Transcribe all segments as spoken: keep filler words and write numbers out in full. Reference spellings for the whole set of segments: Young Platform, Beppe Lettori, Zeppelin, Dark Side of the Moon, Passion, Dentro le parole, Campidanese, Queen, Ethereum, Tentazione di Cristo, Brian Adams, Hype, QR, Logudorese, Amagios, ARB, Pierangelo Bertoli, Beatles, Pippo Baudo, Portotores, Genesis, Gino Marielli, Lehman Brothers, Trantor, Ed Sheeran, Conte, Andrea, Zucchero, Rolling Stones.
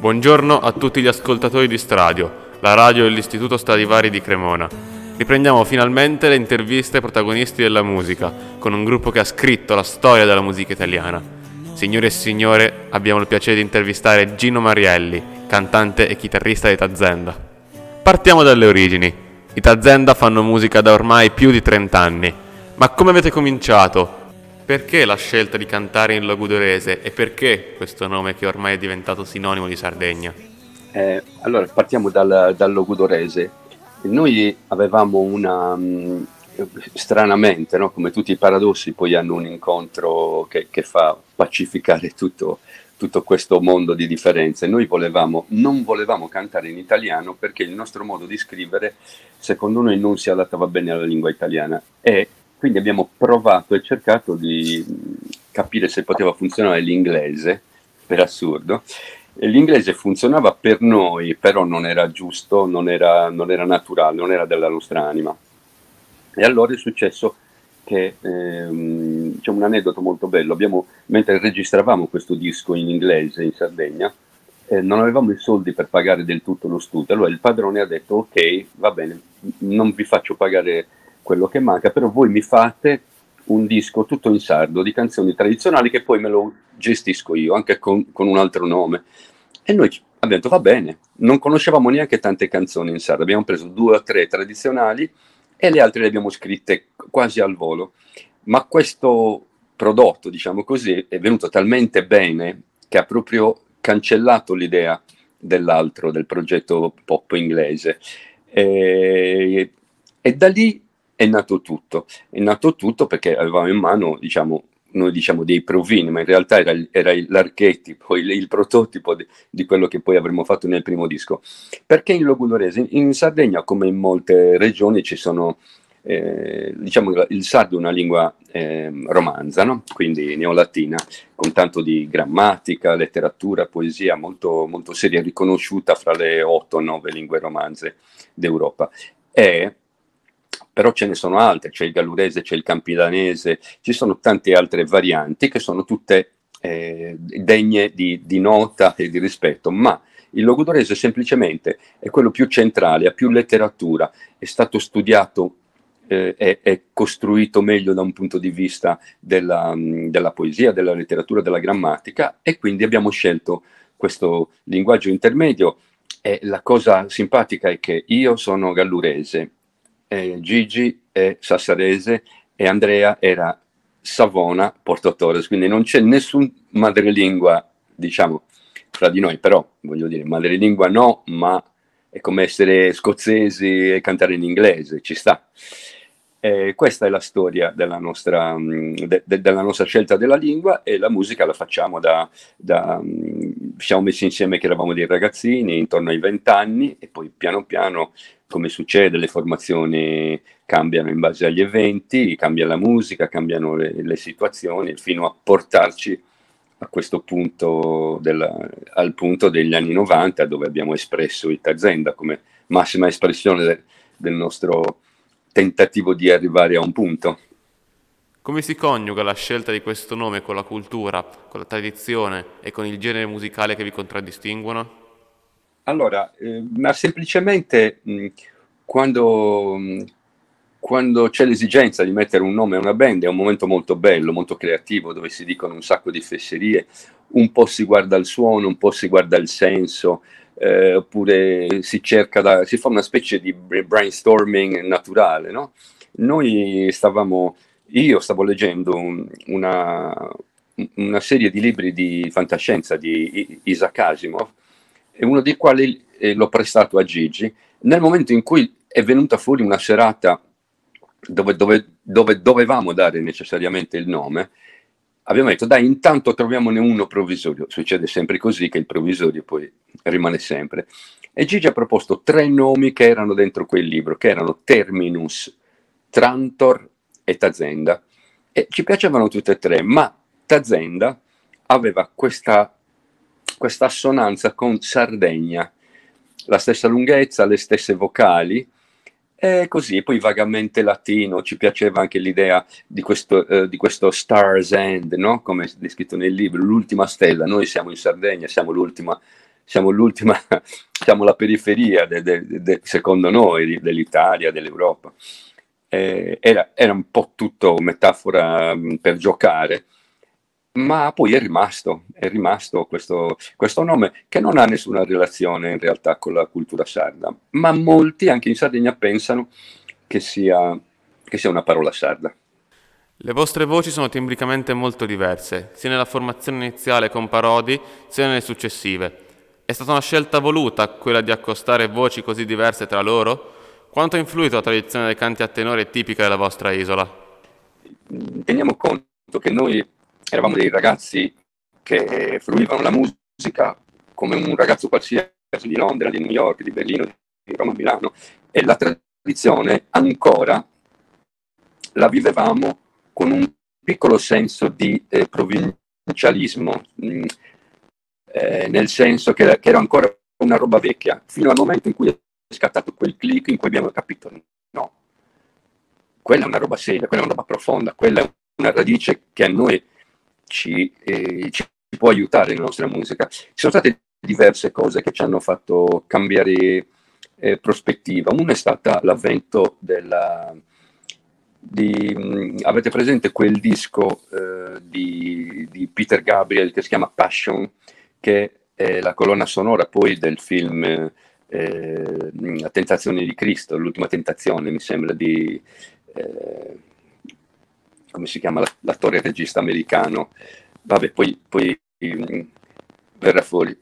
Buongiorno a tutti gli ascoltatori di Stradio, la radio dell'Istituto Stradivari di Cremona. Riprendiamo finalmente le interviste ai protagonisti della musica, con un gruppo che ha scritto la storia della musica italiana. Signore e signore, abbiamo il piacere di intervistare Gino Marielli, cantante e chitarrista di Tazenda. Partiamo dalle origini. I Tazenda fanno musica da ormai più di trent'anni. Ma come avete cominciato? Perché la scelta di cantare in Logudorese e perché questo nome che ormai è diventato sinonimo di Sardegna? Eh, allora, partiamo dal, dal Logudorese. Noi avevamo una, mh, stranamente, no? Come tutti i paradossi, poi hanno un incontro che, che fa pacificare tutto, tutto questo mondo di differenze. Noi volevamo, non volevamo cantare in italiano perché il nostro modo di scrivere, secondo noi, non si adattava bene alla lingua italiana. E quindi abbiamo provato e cercato di capire se poteva funzionare l'inglese, per assurdo. L'inglese funzionava per noi, però non era giusto, non era, non era naturale, non era della nostra anima. E allora è successo che, ehm, c'è un aneddoto molto bello, abbiamo, mentre registravamo questo disco in inglese in Sardegna, Eh, non avevamo i soldi per pagare del tutto lo studio, allora il padrone ha detto ok, va bene, non vi faccio pagare quello che manca, però voi mi fate un disco tutto in sardo di canzoni tradizionali che poi me lo gestisco io, anche con, con un altro nome. E noi abbiamo detto va bene, non conoscevamo neanche tante canzoni in sardo, abbiamo preso due o tre tradizionali e le altre le abbiamo scritte quasi al volo. Ma questo prodotto, diciamo così, è venuto talmente bene che ha proprio cancellato l'idea dell'altro, del progetto pop inglese. E, e da lì È nato tutto, è nato tutto perché avevamo in mano, diciamo, noi diciamo dei provini, ma in realtà era, era l'archetipo, il, il prototipo di, di quello che poi avremmo fatto nel primo disco. Perché in Logudorese? In, in Sardegna, come in molte regioni, ci sono, eh, diciamo, il sardo è una lingua eh, romanza, no? Quindi neolatina, con tanto di grammatica, letteratura, poesia, molto, molto seria, riconosciuta fra le otto nove lingue romanze d'Europa. E però ce ne sono altre, c'è il gallurese, c'è il campidanese, ci sono tante altre varianti che sono tutte eh, degne di, di nota e di rispetto, ma il Logudorese semplicemente è quello più centrale, ha più letteratura, è stato studiato e eh, è costruito meglio da un punto di vista della, della poesia, della letteratura, della grammatica, e quindi abbiamo scelto questo linguaggio intermedio. E la cosa simpatica è che io sono gallurese, Eh, Gigi è sassarese e Andrea era Savona, Portotores, quindi non c'è nessun madrelingua, diciamo, fra di noi, però voglio dire madrelingua no, ma è come essere scozzesi e cantare in inglese, ci sta. Eh, questa è la storia della nostra, de, de, della nostra scelta della lingua, e la musica la facciamo da, da siamo messi insieme che eravamo dei ragazzini intorno ai vent'anni, e poi piano piano, come succede, le formazioni cambiano in base agli eventi, cambia la musica, cambiano le, le situazioni, fino a portarci a questo punto, della, al punto degli anni novanta, dove abbiamo espresso il Tazenda come massima espressione de, del nostro tentativo di arrivare a un punto. Come si coniuga la scelta di questo nome con la cultura, con la tradizione e con il genere musicale che vi contraddistinguono? Allora, eh, ma semplicemente mh, quando, mh, quando c'è l'esigenza di mettere un nome a una band, è un momento molto bello, molto creativo, dove si dicono un sacco di fesserie, un po' si guarda il suono, un po' si guarda il senso, eh, oppure si cerca, da, si fa una specie di brainstorming naturale, no? Noi stavamo, io stavo leggendo un, una, una serie di libri di fantascienza di Isaac Asimov, e uno dei quali eh, l'ho prestato a Gigi, nel momento in cui è venuta fuori una serata dove, dove, dove dovevamo dare necessariamente il nome, abbiamo detto dai, intanto troviamone uno provvisorio. Succede sempre così, che il provvisorio poi rimane sempre. E Gigi ha proposto tre nomi che erano dentro quel libro, che erano Terminus, Trantor e Tazenda. E ci piacevano tutte e tre, ma Tazenda aveva questa... questa assonanza con Sardegna, la stessa lunghezza, le stesse vocali, e così poi vagamente latino. Ci piaceva anche l'idea di questo, eh, di questo Star's End, no? Come descritto nel libro, l'ultima stella. Noi siamo in Sardegna, siamo l'ultima siamo l'ultima, siamo la periferia, de, de, de, secondo noi, dell'Italia, dell'Europa. Eh, era, era un po' tutto metafora mh, per giocare, ma poi è rimasto, è rimasto questo, questo nome che non ha nessuna relazione in realtà con la cultura sarda, ma molti anche in Sardegna pensano che sia, che sia una parola sarda. Le vostre voci sono timbricamente molto diverse, sia nella formazione iniziale con Parodi, sia nelle successive. È stata una scelta voluta quella di accostare voci così diverse tra loro? Quanto ha influito la tradizione dei canti a tenore tipica della vostra isola? Teniamo conto che noi eravamo dei ragazzi che fruivano la musica come un ragazzo qualsiasi di Londra, di New York, di Berlino, di Roma, Milano, e la tradizione ancora la vivevamo con un piccolo senso di eh, provincialismo, mh, eh, nel senso che, che era ancora una roba vecchia, fino al momento in cui è scattato quel click in cui abbiamo capito no, quella è una roba seria, quella è una roba profonda, quella è una radice che a noi ci, eh, ci può aiutare nella nostra musica. Ci sono state diverse cose che ci hanno fatto cambiare eh, prospettiva. Una è stata l'avvento della... Di, mh, avete presente quel disco eh, di, di Peter Gabriel che si chiama Passion, che è la colonna sonora poi del film eh, La Tentazione di Cristo, l'ultima tentazione mi sembra di eh, come si chiama l'attore regista americano, vabbè poi, poi mh, verrà fuori,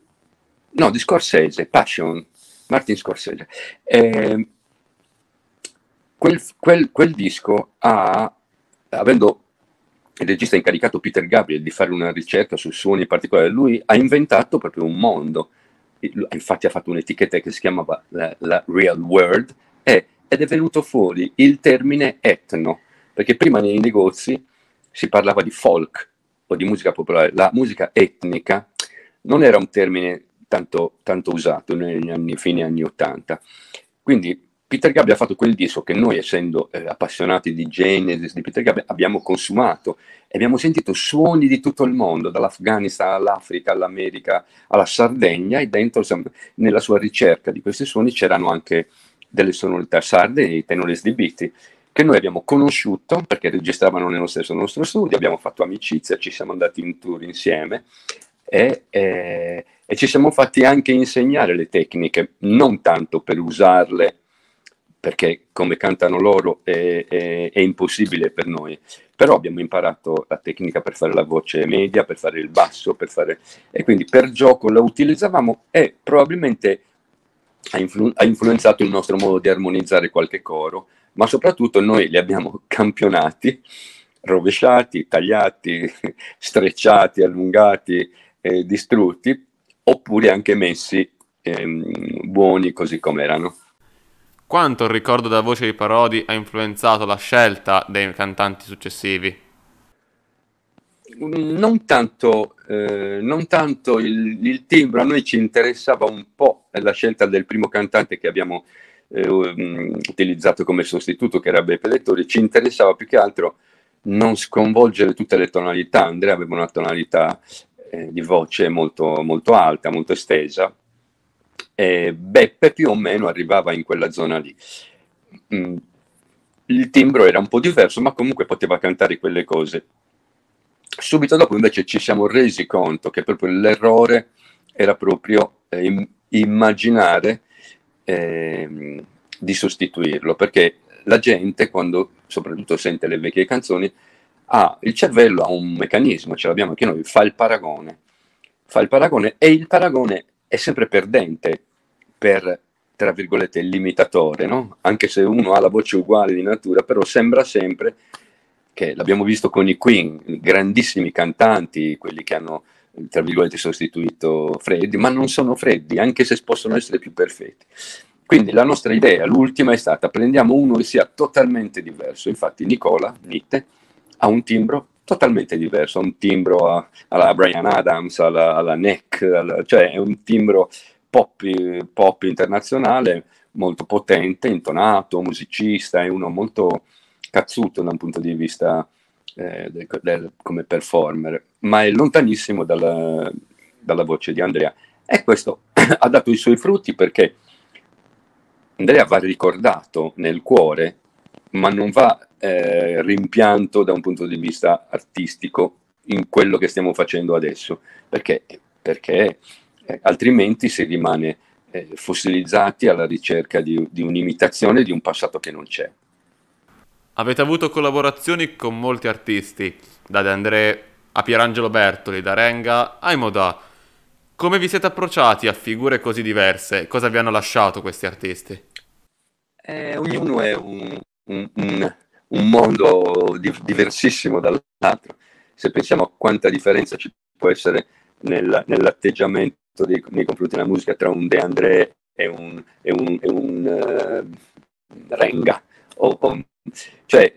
no, di Scorsese, Passion, Martin Scorsese. eh, Quel, quel, quel disco ha, avendo il regista incaricato Peter Gabriel di fare una ricerca su suoni particolari, lui ha inventato proprio un mondo. Infatti ha fatto un'etichetta che si chiamava la, la Real World e, ed è venuto fuori il termine etno, perché prima nei negozi si parlava di folk o di musica popolare. La musica etnica non era un termine tanto, tanto usato negli anni, fine anni ottanta. Quindi Peter Gabriel ha fatto quel disco che noi, essendo eh, appassionati di Genesis, di Peter Gabriel, abbiamo consumato e abbiamo sentito suoni di tutto il mondo, dall'Afghanistan all'Africa, all'America, alla Sardegna, e dentro, nella sua ricerca di questi suoni, c'erano anche delle sonorità sarde, i tenores di Bitti, che noi abbiamo conosciuto perché registravano nello stesso nostro studio, abbiamo fatto amicizia, ci siamo andati in tour insieme e... Eh, e ci siamo fatti anche insegnare le tecniche, non tanto per usarle, perché come cantano loro è, è, è impossibile per noi, però abbiamo imparato la tecnica per fare la voce media, per fare il basso, per fare... e quindi per gioco la utilizzavamo e probabilmente ha, influ- ha influenzato il nostro modo di armonizzare qualche coro, ma soprattutto noi li abbiamo campionati, rovesciati, tagliati, strecciati, allungati, eh, distrutti, oppure anche messi eh, buoni così come erano. Quanto il ricordo della voce di Parodi ha influenzato la scelta dei cantanti successivi? Non tanto, eh, non tanto il, il timbro, a noi ci interessava un po' la scelta del primo cantante che abbiamo eh, utilizzato come sostituto, che era Beppe Lettori. Ci interessava più che altro non sconvolgere tutte le tonalità. Andrea aveva una tonalità eh, di voce molto, molto alta, molto estesa. E Beppe più o meno arrivava in quella zona lì. Il timbro era un po' diverso, ma comunque poteva cantare quelle cose. Subito dopo invece ci siamo resi conto che proprio l'errore era proprio eh, immaginare eh, di sostituirlo, perché la gente, quando soprattutto sente le vecchie canzoni, ha il cervello, ha un meccanismo, ce l'abbiamo anche noi, fa il paragone fa il paragone e il paragone è sempre perdente per, tra virgolette, il limitatore, no? Anche se uno ha la voce uguale di natura, però sembra sempre che, l'abbiamo visto con i Queen, grandissimi cantanti, quelli che hanno, tra virgolette, sostituito Freddie, ma non sono Freddie, anche se possono essere più perfetti. Quindi la nostra idea, l'ultima, è stata: prendiamo uno che sia totalmente diverso. Infatti Nicola Mitte ha un timbro totalmente diverso, un timbro alla Brian Adams, alla, alla Neck, alla, cioè è un timbro pop, pop internazionale, molto potente, intonato, musicista, è uno molto cazzuto da un punto di vista eh, del, del, come performer, ma è lontanissimo dalla, dalla voce di Andrea. E questo ha dato i suoi frutti, perché Andrea va ricordato nel cuore, ma non va eh, rimpianto da un punto di vista artistico in quello che stiamo facendo adesso, perché, perché eh, altrimenti si rimane eh, fossilizzati alla ricerca di, di un'imitazione di un passato che non c'è. Avete avuto collaborazioni con molti artisti, da De André a Pierangelo Bertoli, da Renga a Imodà. Come vi siete approcciati a figure così diverse? Cosa vi hanno lasciato questi artisti? Eh, ognuno è un, un, un, un mondo di, diversissimo dall'altro. Se pensiamo a quanta differenza ci può essere nel, nell'atteggiamento di, nei confronti della musica tra un De André e un, e un, e un uh, Renga, o, o, cioè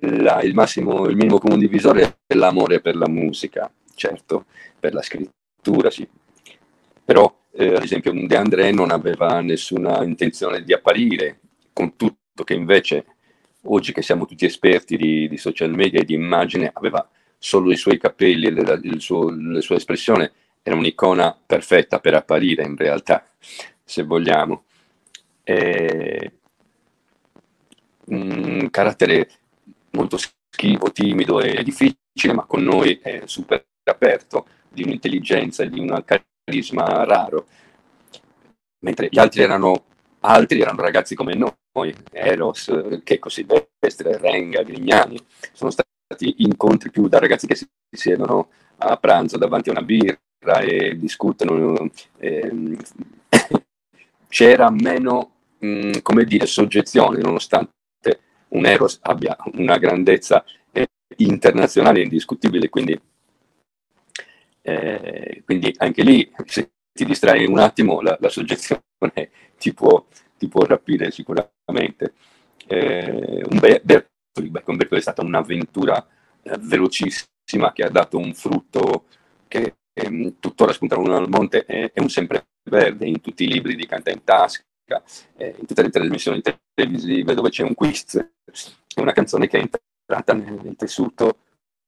la, il massimo, il minimo comune divisore è l'amore per la musica, certo, per la scrittura. Sì. Però eh, ad esempio De André non aveva nessuna intenzione di apparire, con tutto che invece oggi che siamo tutti esperti di, di social media e di immagine, aveva solo i suoi capelli e le, il suo, la sua espressione, era un'icona perfetta per apparire in realtà, se vogliamo. E... un carattere molto schivo, timido e difficile, ma con noi è super aperto, di un'intelligenza e di un carisma raro, mentre gli altri erano altri erano ragazzi come noi, Eros, che così destra, Renga, Grignani, sono stati incontri più da ragazzi che si siedono a pranzo davanti a una birra e discutono, e c'era meno, come dire, soggezione, nonostante un Eros abbia una grandezza internazionale indiscutibile, quindi Eh, quindi anche lì, se ti distrai un attimo, la, la soggezione ti può, ti può rapire sicuramente. Eh, un be- Bertoli, beh, con Bertoli è stata un'avventura eh, velocissima, che ha dato un frutto che eh, tuttora Spunta la Luna dal Monte è, è un sempreverde in tutti i libri di Canta in Tasca, eh, in tutte le trasmissioni televisive dove c'è un quiz. È una canzone che è entrata nel, nel tessuto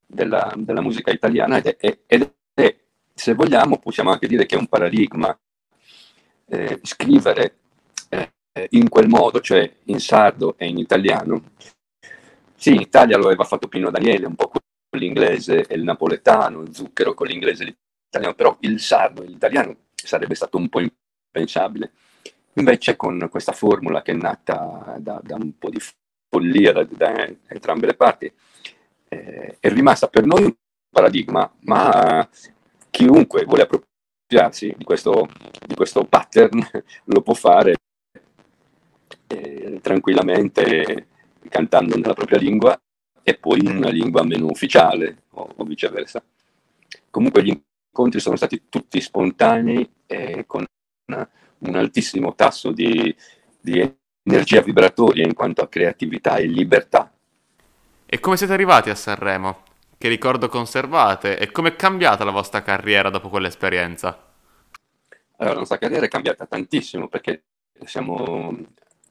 della, della musica italiana ed è, ed è E, se vogliamo, possiamo anche dire che è un paradigma. Eh, scrivere eh, in quel modo, cioè in sardo e in italiano. Sì, in Italia lo aveva fatto Pino Daniele, un po' con l'inglese e il napoletano, Zucchero con l'inglese e l'italiano, però il sardo e l'italiano sarebbe stato un po' impensabile. Invece con questa formula che è nata da, da un po' di follia da, da entrambe le parti, eh, è rimasta per noi paradigma, ma chiunque vuole appropriarsi di questo, di questo pattern lo può fare eh, tranquillamente, cantando nella propria lingua e poi in una lingua meno ufficiale o, o viceversa. Comunque gli incontri sono stati tutti spontanei e con una, un altissimo tasso di, di energia vibratoria in quanto a creatività e libertà. E come siete arrivati a Sanremo? Che ricordo conservate e come è cambiata la vostra carriera dopo quell'esperienza? Allora, la nostra carriera è cambiata tantissimo, perché siamo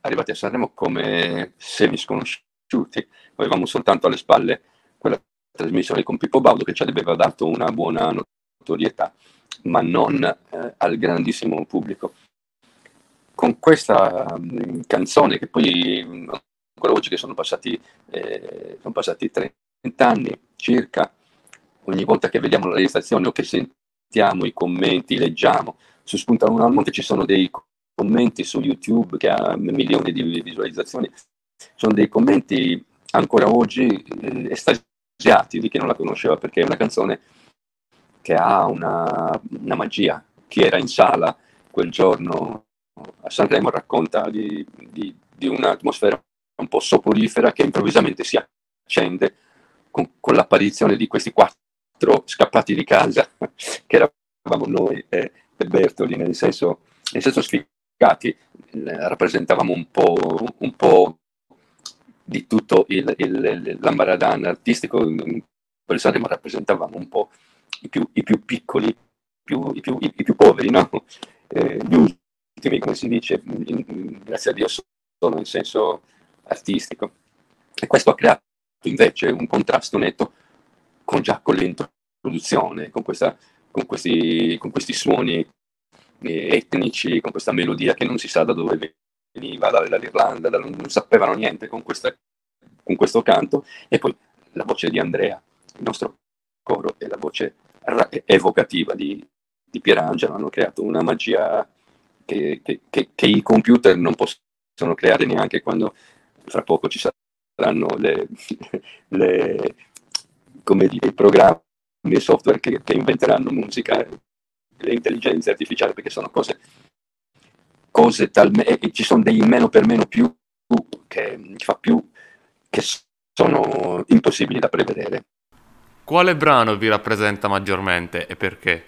arrivati a Sanremo come semisconosciuti. Avevamo soltanto alle spalle quella trasmissione con Pippo Baudo che ci aveva dato una buona notorietà, ma non eh, al grandissimo pubblico. Con questa mh, canzone, che poi ancora oggi che sono passati, eh, sono passati tre vent'anni circa, ogni volta che vediamo la registrazione o che sentiamo i commenti, leggiamo, su Spunta la Luna dal Monte ci sono dei commenti su YouTube che ha milioni di visualizzazioni, sono dei commenti ancora oggi eh, estasiati di chi non la conosceva, perché è una canzone che ha una, una magia. Chi era in sala quel giorno a Sanremo racconta di, di, di un'atmosfera un po' soporifera che improvvisamente si accende Con, con l'apparizione di questi quattro scappati di casa che eravamo noi e eh, Bertoli, nel senso, nel senso sfigati, eh, rappresentavamo un po', un po' di tutto il, il, l'ambaradana artistico, per Sanremo rappresentavamo un po' i più, i più piccoli, i più, i più, i più poveri, no? Eh, gli ultimi, come si dice, grazie a Dio sono in senso artistico, e questo ha creato invece un contrasto netto con già con l'introduzione, con, questa, con, questi, con questi suoni etnici, con questa melodia che non si sa da dove veniva, dall'Irlanda, da, non sapevano niente con, questa, con questo canto, e poi la voce di Andrea, il nostro coro, e la voce ra- evocativa di, di Pierangelo hanno creato una magia che, che, che, che i computer non possono creare neanche quando fra poco ci saranno le, le, come dire, i programmi, i software che, che inventeranno musica, le intelligenze artificiali, perché sono cose, cose talmente, ci sono dei meno per meno più che fa più che sono impossibili da prevedere. Quale brano vi rappresenta maggiormente e perché?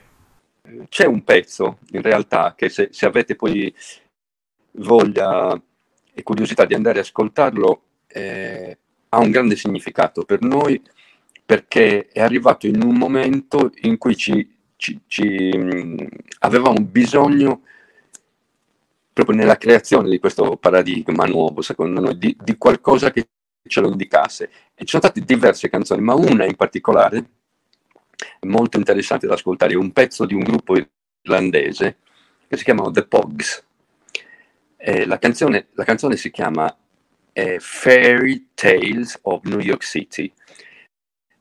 C'è un pezzo in realtà che se, se avete poi voglia e curiosità di andare ad ascoltarlo eh, ha un grande significato per noi, perché è arrivato in un momento in cui ci Ci, ci, avevamo bisogno, proprio nella creazione di questo paradigma nuovo, secondo noi, di, di qualcosa che ce lo indicasse. E ci sono state diverse canzoni, ma una in particolare, molto interessante da ascoltare, è un pezzo di un gruppo irlandese che si chiamano The Pogs. Eh, la, canzone, la canzone si chiama eh, Fairy Tales of New York City.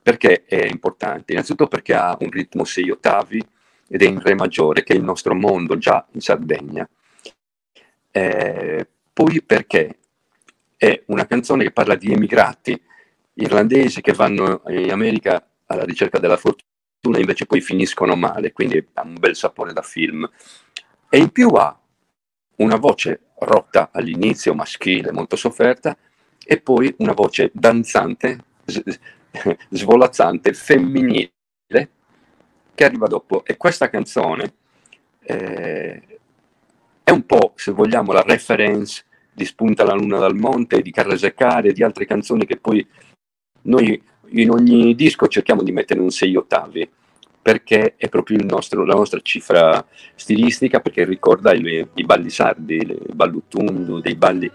Perché è importante? Innanzitutto perché ha un ritmo sei ottavi ed è in re maggiore, che è il nostro mondo già in Sardegna. Eh, poi perché è una canzone che parla di emigrati irlandesi che vanno in America alla ricerca della fortuna e invece poi finiscono male, quindi ha un bel sapore da film. E in più ha una voce rotta all'inizio, maschile, molto sofferta, e poi una voce danzante, svolazzante, femminile, che arriva dopo. E questa canzone eh, è un po', se vogliamo, la reference di Spunta la Luna dal Monte, di Carrasecare e di altre canzoni che poi noi in ogni disco cerchiamo di mettere un sei ottavi, perché è proprio il nostro, la nostra cifra stilistica, perché ricorda i, i balli sardi, il balluttundu, dei balli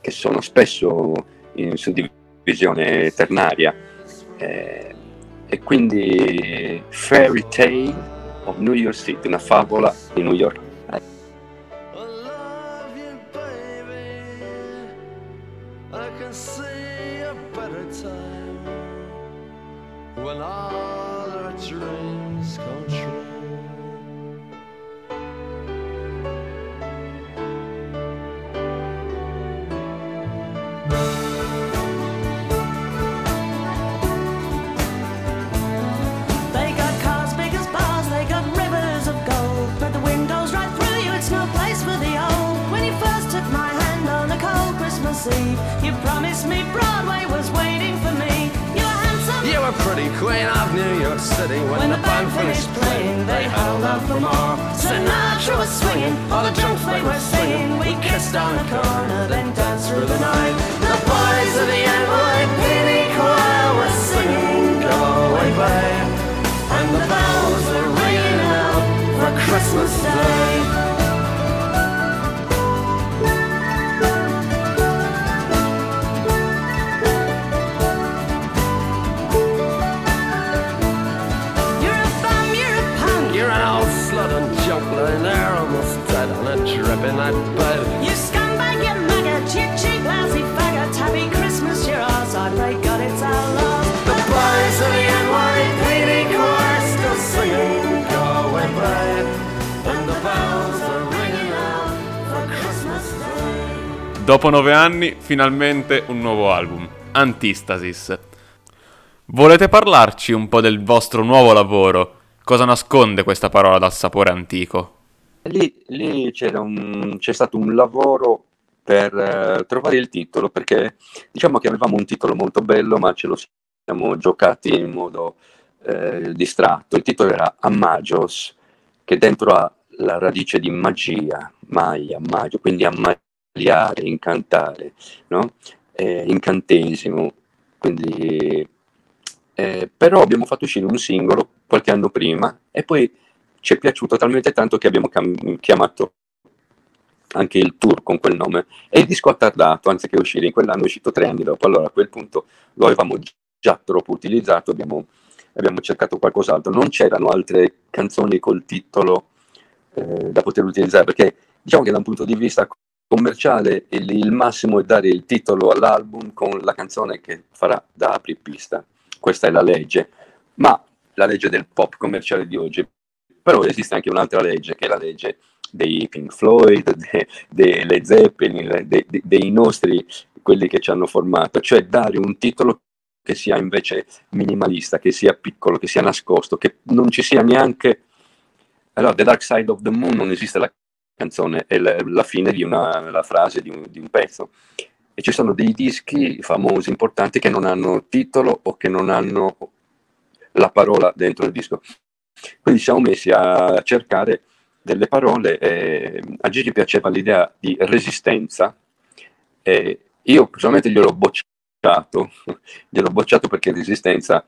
che sono spesso in suddivisione ternaria. Eh, e quindi Fairy Tale of New York City, una favola di New York. You promised me Broadway was waiting for me. You were handsome. You were pretty queen of New York City. When, when the band finished playing, they held out for more. Sinatra was swinging, all the junk they were singing. We kissed on the corner, then danced through the night. The boys of the N Y P D choir were singing, "Go away, babe," and the bells were ringing out for Christmas Day. Dripping that bud. You scumbag, you maggot, you cheap, lousy faggot. Happy Christmas, you're ours. I pray God it's our love. The boys of the N Y P D choir still singing, "Go away, babe," and the bells are ringing out for Christmas Day. Dopo nove anni, finalmente un nuovo album, Antistasis. Volete parlarci un po' del vostro nuovo lavoro? Cosa nasconde questa parola dal sapore antico? Lì, lì c'era un, c'è stato un lavoro per eh, trovare il titolo, perché diciamo che avevamo un titolo molto bello, ma ce lo siamo giocati in modo eh, distratto. Il titolo era Amagios, che dentro ha la radice di magia, Maya, magio, quindi ammaliare, incantare, no? Eh, incantesimo. Quindi, eh, però abbiamo fatto uscire un singolo qualche anno prima e poi ci è piaciuto talmente tanto che abbiamo cam- chiamato anche il tour con quel nome, e il disco ha tardato, anziché uscire in quell'anno è uscito tre anni dopo. Allora a quel punto lo avevamo già troppo utilizzato, abbiamo, abbiamo cercato qualcos'altro. Non c'erano altre canzoni col titolo eh, da poter utilizzare, perché diciamo che da un punto di vista commerciale il, il massimo è dare il titolo all'album con la canzone che farà da apripista. Questa è la legge, ma la legge del pop commerciale di oggi. Però esiste anche un'altra legge, che è la legge dei Pink Floyd, de, de, dei Zeppelin, de, de, dei nostri, quelli che ci hanno formato, cioè dare un titolo che sia invece minimalista, che sia piccolo, che sia nascosto, che non ci sia neanche... Allora, The Dark Side of the Moon non esiste la canzone, è la, la fine di una la frase, di un, di un pezzo. E ci sono dei dischi famosi, importanti, che non hanno titolo o che non hanno la parola dentro il disco. Quindi siamo messi a cercare delle parole, eh, a Gigi piaceva l'idea di resistenza, eh, io personalmente gliel'ho bocciato, gliel'ho bocciato perché resistenza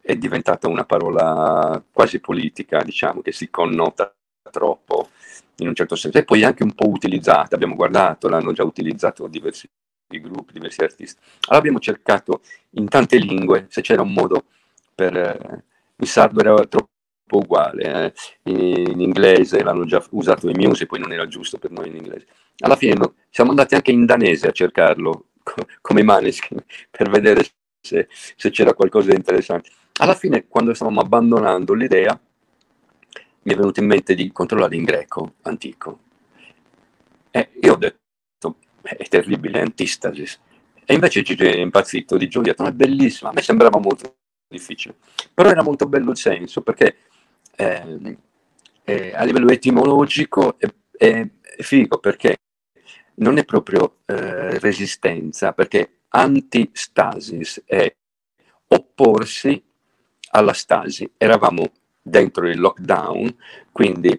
è diventata una parola quasi politica, diciamo, che si connota troppo in un certo senso, e poi anche un po' utilizzata, abbiamo guardato, l'hanno già utilizzato diversi gruppi, diversi artisti, allora abbiamo cercato in tante lingue se c'era un modo per... Eh, il sardo era troppo uguale, eh. in, in inglese l'hanno già usato i Muse, poi non era giusto per noi in inglese. Alla fine no, siamo andati anche in danese a cercarlo, co- come Maneskin, per vedere se, se c'era qualcosa di interessante. Alla fine, quando stavamo abbandonando l'idea, mi è venuto in mente di controllare in greco antico. E io ho detto, è terribile, è Antistasis. E invece Gigi è impazzito di gioia, ma è bellissima, a me sembrava molto difficile. Però era molto bello il senso, perché Eh, eh, a livello etimologico è, è figo, perché non è proprio eh, resistenza, perché antistasis è opporsi alla stasi. Eravamo dentro il lockdown, quindi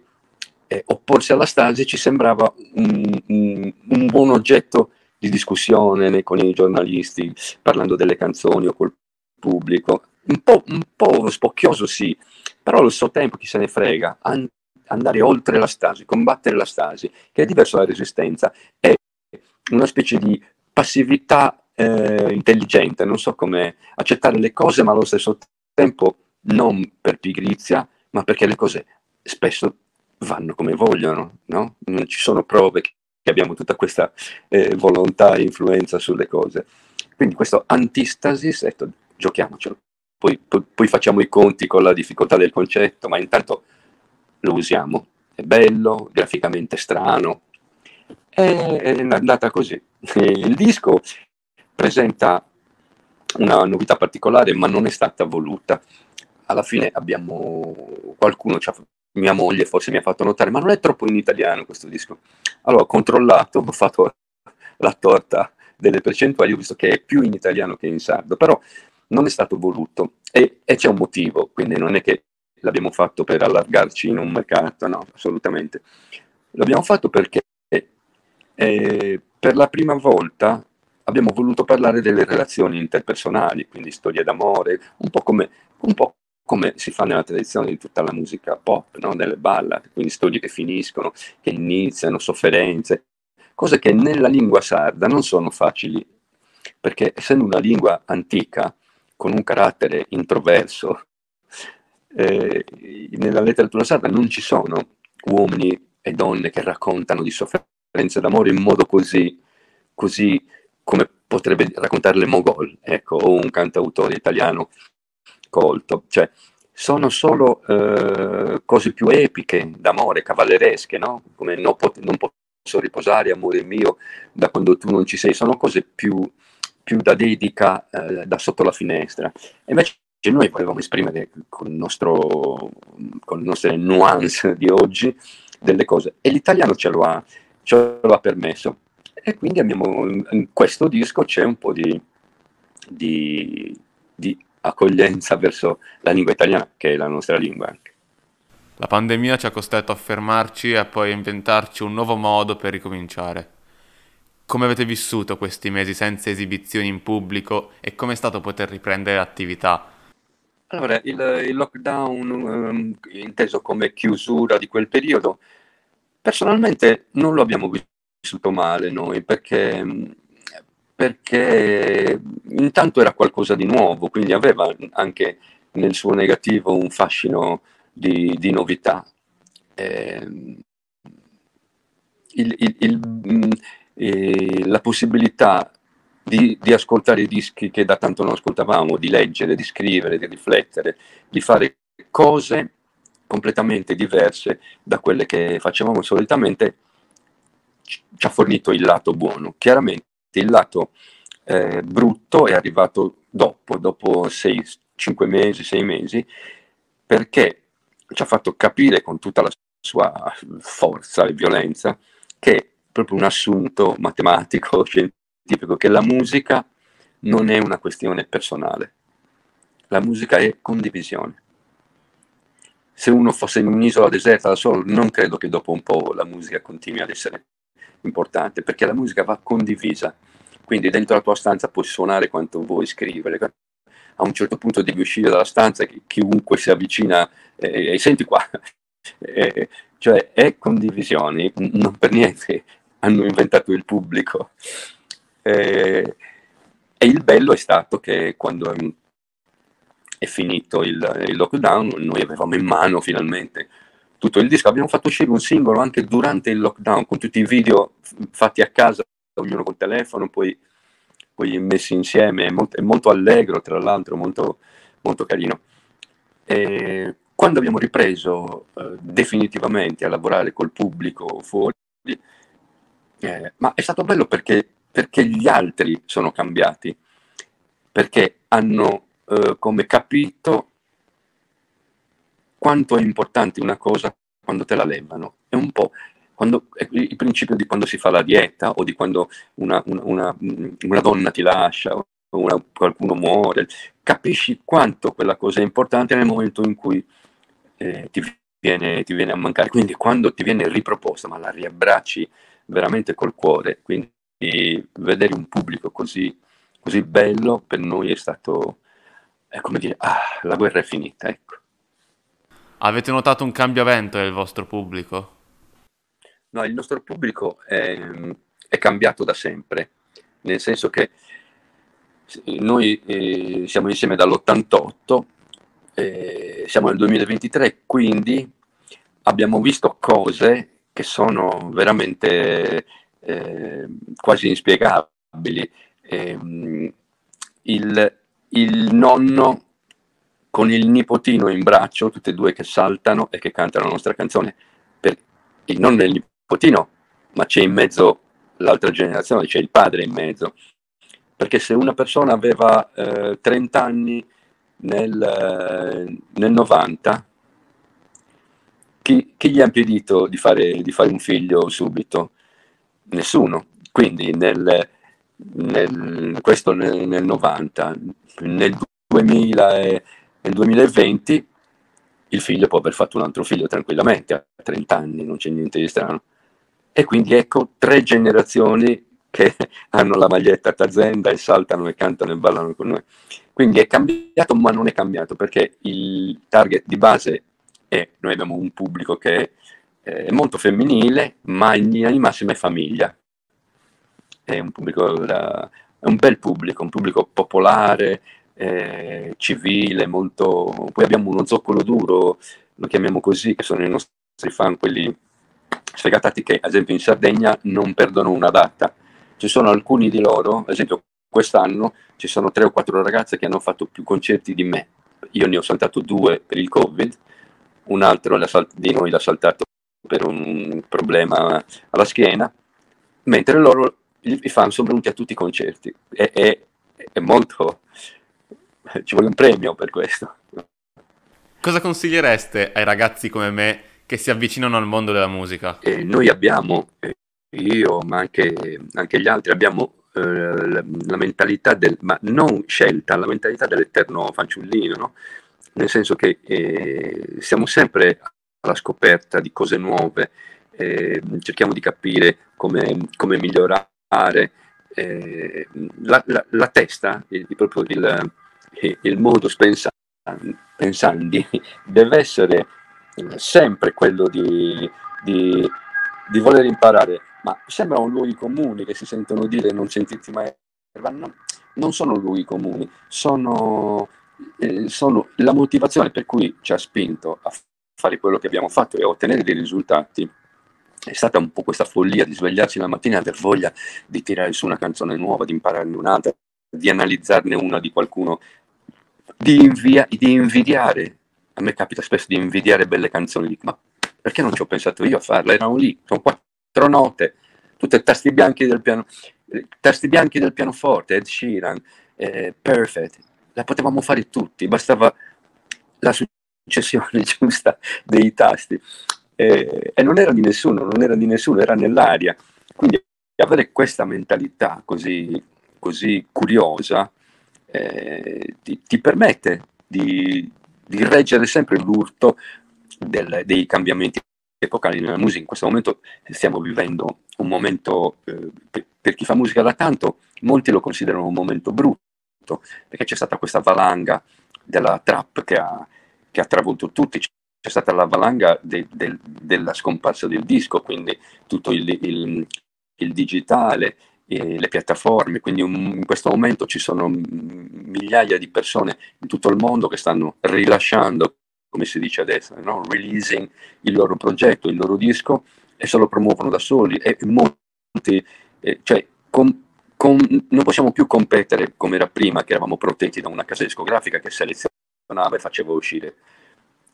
eh, opporsi alla stasi ci sembrava un, un, un buon oggetto di discussione con i giornalisti, parlando delle canzoni o col pubblico. Un po', un po' spocchioso, sì, però allo stesso tempo chi se ne frega, an- andare oltre la stasi, combattere la stasi, che è diverso dalla resistenza, è una specie di passività eh, intelligente, non so come, accettare le cose ma allo stesso tempo non per pigrizia, ma perché le cose spesso vanno come vogliono, no? Non ci sono prove che abbiamo tutta questa eh, volontà e influenza sulle cose. Quindi questo antistasis, detto, giochiamocelo. Poi, poi facciamo i conti con la difficoltà del concetto, ma intanto lo usiamo. È bello, graficamente strano. È andata così. Il disco presenta una novità particolare, ma non è stata voluta. Alla fine abbiamo qualcuno, cioè mia moglie forse mi ha fatto notare, ma non è troppo in italiano questo disco. Allora ho controllato, ho fatto la torta delle percentuali, ho visto che è più in italiano che in sardo, però non è stato voluto e, e c'è un motivo, quindi non è che l'abbiamo fatto per allargarci in un mercato, no, assolutamente. L'abbiamo fatto perché eh, per la prima volta abbiamo voluto parlare delle relazioni interpersonali, quindi storie d'amore, un po' come, un po' come si fa nella tradizione di tutta la musica pop, no? Delle ballad, quindi storie che finiscono, che iniziano, sofferenze, cose che nella lingua sarda non sono facili, perché essendo una lingua antica, con un carattere introverso, eh, nella letteratura sarda non ci sono uomini e donne che raccontano di sofferenze d'amore in modo così, così come potrebbe raccontarle Mogol, ecco, o un cantautore italiano colto, cioè sono solo eh, cose più epiche d'amore, cavalleresche, no? Come non, pot- non posso riposare, amore mio, da quando tu non ci sei, sono cose più più da dedica, eh, da sotto la finestra. E invece noi volevamo esprimere con il nostro, con le nostre nuance di oggi delle cose, e l'italiano ce lo ha, ce lo ha permesso. E quindi abbiamo, in questo disco c'è un po' di, di, di accoglienza verso la lingua italiana, che è la nostra lingua anche. La pandemia ci ha costretto a fermarci e a poi inventarci un nuovo modo per ricominciare. Come avete vissuto questi mesi senza esibizioni in pubblico e come è stato poter riprendere attività? Allora, il, il lockdown, um, inteso come chiusura di quel periodo, personalmente non lo abbiamo vissuto male noi, perché, perché intanto era qualcosa di nuovo, quindi aveva anche nel suo negativo un fascino di, di novità. eh, il, il, il, eh, la possibilità di, di ascoltare i dischi che da tanto non ascoltavamo, di leggere, di scrivere, di riflettere, di fare cose completamente diverse da quelle che facevamo solitamente, ci ha fornito il lato buono. Chiaramente il lato eh, brutto è arrivato dopo, dopo sei, cinque mesi, sei mesi, perché ci ha fatto capire con tutta la sua forza e violenza che è proprio un assunto matematico, scientifico, che la musica non è una questione personale, la musica è condivisione. Se uno fosse in un'isola deserta da solo, non credo che dopo un po' la musica continui ad essere importante, perché la musica va condivisa. Quindi dentro la tua stanza puoi suonare quanto vuoi, scrivere, a un certo punto devi uscire dalla stanza e chiunque si avvicina e eh, senti qua, eh, cioè è condivisione. Non per niente hanno inventato il pubblico, eh, e il bello è stato che quando è finito il, il lockdown noi avevamo in mano finalmente tutto il disco. Abbiamo fatto uscire un singolo anche durante il lockdown, con tutti i video fatti a casa, ognuno col telefono, poi, poi messi insieme. È molto, è molto allegro, tra l'altro, molto, molto carino. E quando abbiamo ripreso eh, definitivamente a lavorare col pubblico fuori, eh, ma è stato bello perché, perché gli altri sono cambiati, perché hanno eh, come capito quanto è importante una cosa quando te la levano. È un po' quando, è il principio di quando si fa la dieta, o di quando una, una, una, una donna ti lascia, o una, qualcuno muore. Capisci quanto quella cosa è importante nel momento in cui eh, ti, viene, ti viene a mancare. Quindi quando ti viene riproposta, ma la riabbracci veramente col cuore. Quindi vedere un pubblico così, così bello per noi è stato, è come dire, ah, la guerra è finita, ecco. Avete notato un cambiamento del vostro pubblico? No, il nostro pubblico è, è cambiato da sempre, nel senso che noi eh, siamo insieme dall'ottantotto, eh, siamo nel duemilaventitré, quindi abbiamo visto cose che sono veramente eh, quasi inspiegabili. Eh, il, il nonno con il nipotino in braccio, tutti e due che saltano e che cantano la nostra canzone, per il nonno e il nipotino, ma c'è in mezzo l'altra generazione, c'è il padre in mezzo, perché se una persona aveva eh, trenta anni nel, eh, nel novanta, chi, chi gli ha impedito di fare, di fare un figlio subito? Nessuno. Quindi nel, nel, questo nel, nel novanta, nel duemila e nel duemilaventi il figlio può aver fatto un altro figlio tranquillamente, a trenta anni, non c'è niente di strano. E quindi ecco tre generazioni che hanno la maglietta Tazenda e saltano e cantano e ballano con noi. Quindi è cambiato, ma non è cambiato, perché il target di base è, noi abbiamo un pubblico che è molto femminile, ma in linea di massima è famiglia. È un pubblico, è un bel pubblico, un pubblico popolare, Eh, civile, molto. Poi abbiamo uno zoccolo duro, lo chiamiamo così, che sono i nostri fan, quelli sfegatati che ad esempio in Sardegna non perdono una data. Ci sono alcuni di loro, ad esempio quest'anno ci sono tre o quattro ragazze che hanno fatto più concerti di me. Io ne ho saltato due per il Covid, un altro di noi l'ha saltato per un problema alla schiena, mentre loro, i fan, sono venuti a tutti i concerti. È, è, è molto. Ci vuole un premio per questo. Cosa consigliereste ai ragazzi come me che si avvicinano al mondo della musica? Eh, noi abbiamo, eh, io ma anche, anche gli altri, abbiamo eh, la, la mentalità del, ma non scelta, la mentalità dell'eterno fanciullino, no? Nel senso che eh, siamo sempre alla scoperta di cose nuove, eh, cerchiamo di capire come, come migliorare eh, la, la, la testa, il, proprio il il modus pensandi deve essere sempre quello di, di, di voler imparare. Ma sembrano luoghi comuni che si sentono dire non sentiti mai, ma no, non sono luoghi comuni, sono, eh, sono la motivazione per cui ci ha spinto a fare quello che abbiamo fatto e ottenere dei risultati, è stata un po' questa follia di svegliarci la mattina e aver voglia di tirare su una canzone nuova, di impararne un'altra, di analizzarne una di qualcuno, di, invia- di invidiare. A me capita spesso di invidiare belle canzoni, dico, ma perché non ci ho pensato io a farla? Erano lì, sono quattro note, tutte tasti bianchi del piano, tasti bianchi del pianoforte, Ed Sheeran, eh, Perfect, la potevamo fare tutti, bastava la successione giusta dei tasti, eh, e non era di nessuno, non era di nessuno, era nell'aria. Quindi avere questa mentalità così, così curiosa eh, ti, ti permette di di reggere sempre l'urto del, dei cambiamenti epocali nella musica. In questo momento stiamo vivendo un momento, eh, per, per chi fa musica da tanto, molti lo considerano un momento brutto, perché c'è stata questa valanga della trap che ha, che ha travolto tutti, c'è stata la valanga de, de, della scomparsa del disco, quindi tutto il, il, il digitale, e le piattaforme, quindi un, in questo momento ci sono migliaia di persone in tutto il mondo che stanno rilasciando, come si dice adesso, no? Releasing il loro progetto, il loro disco, e se lo promuovono da soli, e molti, eh, cioè com, com, non possiamo più competere come era prima, che eravamo protetti da una casa discografica che selezionava e faceva uscire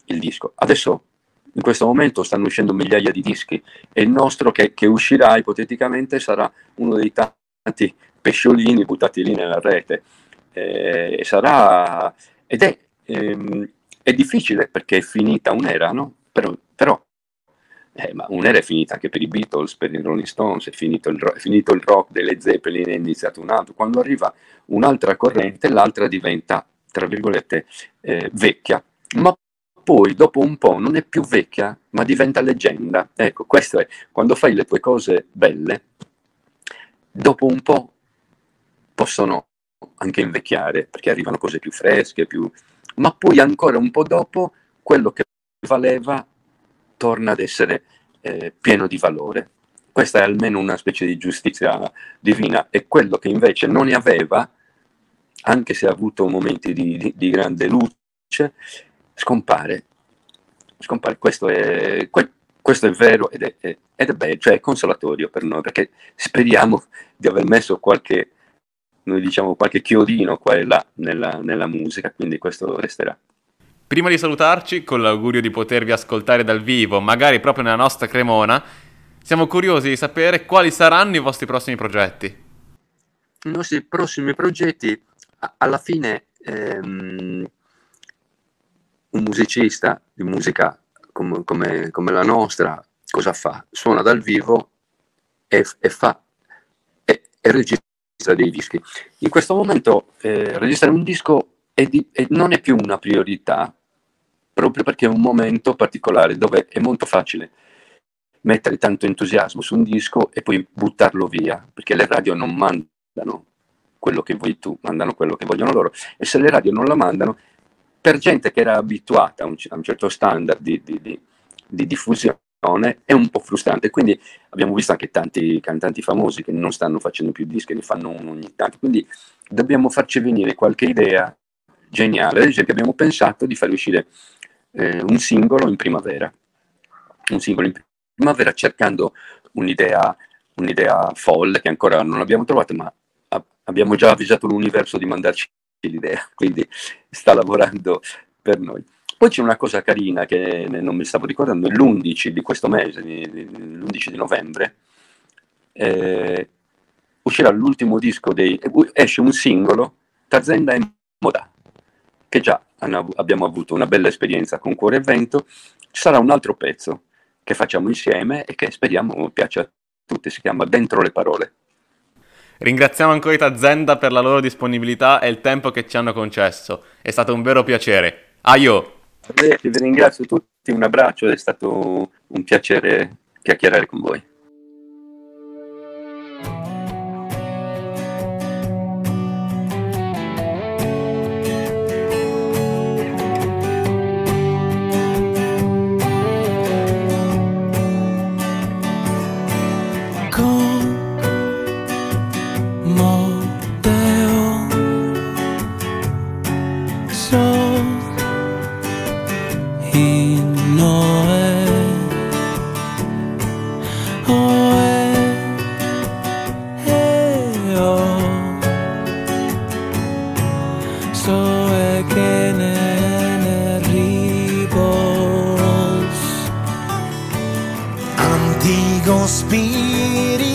il disco. Adesso in questo momento stanno uscendo migliaia di dischi e il nostro che, che uscirà ipoteticamente sarà uno dei tanti pesciolini buttati lì nella rete, eh, sarà, ed è, ehm, è difficile perché è finita un'era, no? però, però eh, ma un'era è finita anche per i Beatles, per i Rolling Stones, è finito il, è finito il rock delle Zeppelin, è iniziato un altro. Quando arriva un'altra corrente, l'altra diventa, tra virgolette, eh, vecchia, ma poi dopo un po' non è più vecchia, ma diventa leggenda. Ecco, questo è, quando fai le tue cose belle, dopo un po' possono anche invecchiare, perché arrivano cose più fresche, più... ma poi ancora un po' dopo, quello che valeva torna ad essere eh, pieno di valore. Questa è almeno una specie di giustizia divina, e quello che invece non ne aveva, anche se ha avuto momenti di, di, di grande luce, scompare, scompare. Questo è, que, questo è vero ed è, è, ed è bello, cioè è consolatorio per noi, perché speriamo di aver messo qualche, noi diciamo qualche chiodino qua e là nella, nella musica, quindi questo resterà. Prima di salutarci, con l'augurio di potervi ascoltare dal vivo, magari proprio nella nostra Cremona, siamo curiosi di sapere quali saranno i vostri prossimi progetti. I nostri prossimi progetti, alla fine... Ehm... un musicista di musica com- come-, come la nostra, cosa fa? Suona dal vivo e, f- e fa e-, e registra dei dischi. In questo momento eh, registrare un disco è di- è non è più una priorità, proprio perché è un momento particolare dove è molto facile mettere tanto entusiasmo su un disco e poi buttarlo via, perché le radio non mandano quello che vuoi tu, mandano quello che vogliono loro, e se le radio non la mandano, per gente che era abituata a un, a un certo standard di, di, di, di diffusione, è un po' frustrante. Quindi abbiamo visto anche tanti cantanti famosi che non stanno facendo più dischi, ne fanno uno ogni tanto, quindi dobbiamo farci venire qualche idea geniale. Ad esempio abbiamo pensato di far uscire eh, un singolo in primavera, un singolo in primavera, cercando un'idea, un'idea folle che ancora non abbiamo trovato, ma a, abbiamo già avvisato l'universo di mandarci l'idea, quindi sta lavorando per noi. Poi c'è una cosa carina che non mi stavo ricordando, è l'undici di questo mese, l'undici di novembre, eh, uscirà l'ultimo disco dei, esce un singolo, Tazenda e Imodà, che già hanno, abbiamo avuto una bella esperienza con Cuore e Vento. Ci sarà un altro pezzo che facciamo insieme e che speriamo piaccia a tutti, si chiama Dentro le parole. Ringraziamo ancora i Tazenda per la loro disponibilità e il tempo che ci hanno concesso. È stato un vero piacere. Aio! Vi ringrazio tutti, un abbraccio, è stato un piacere chiacchierare con voi. No. senso è che ne riposo antico spirito.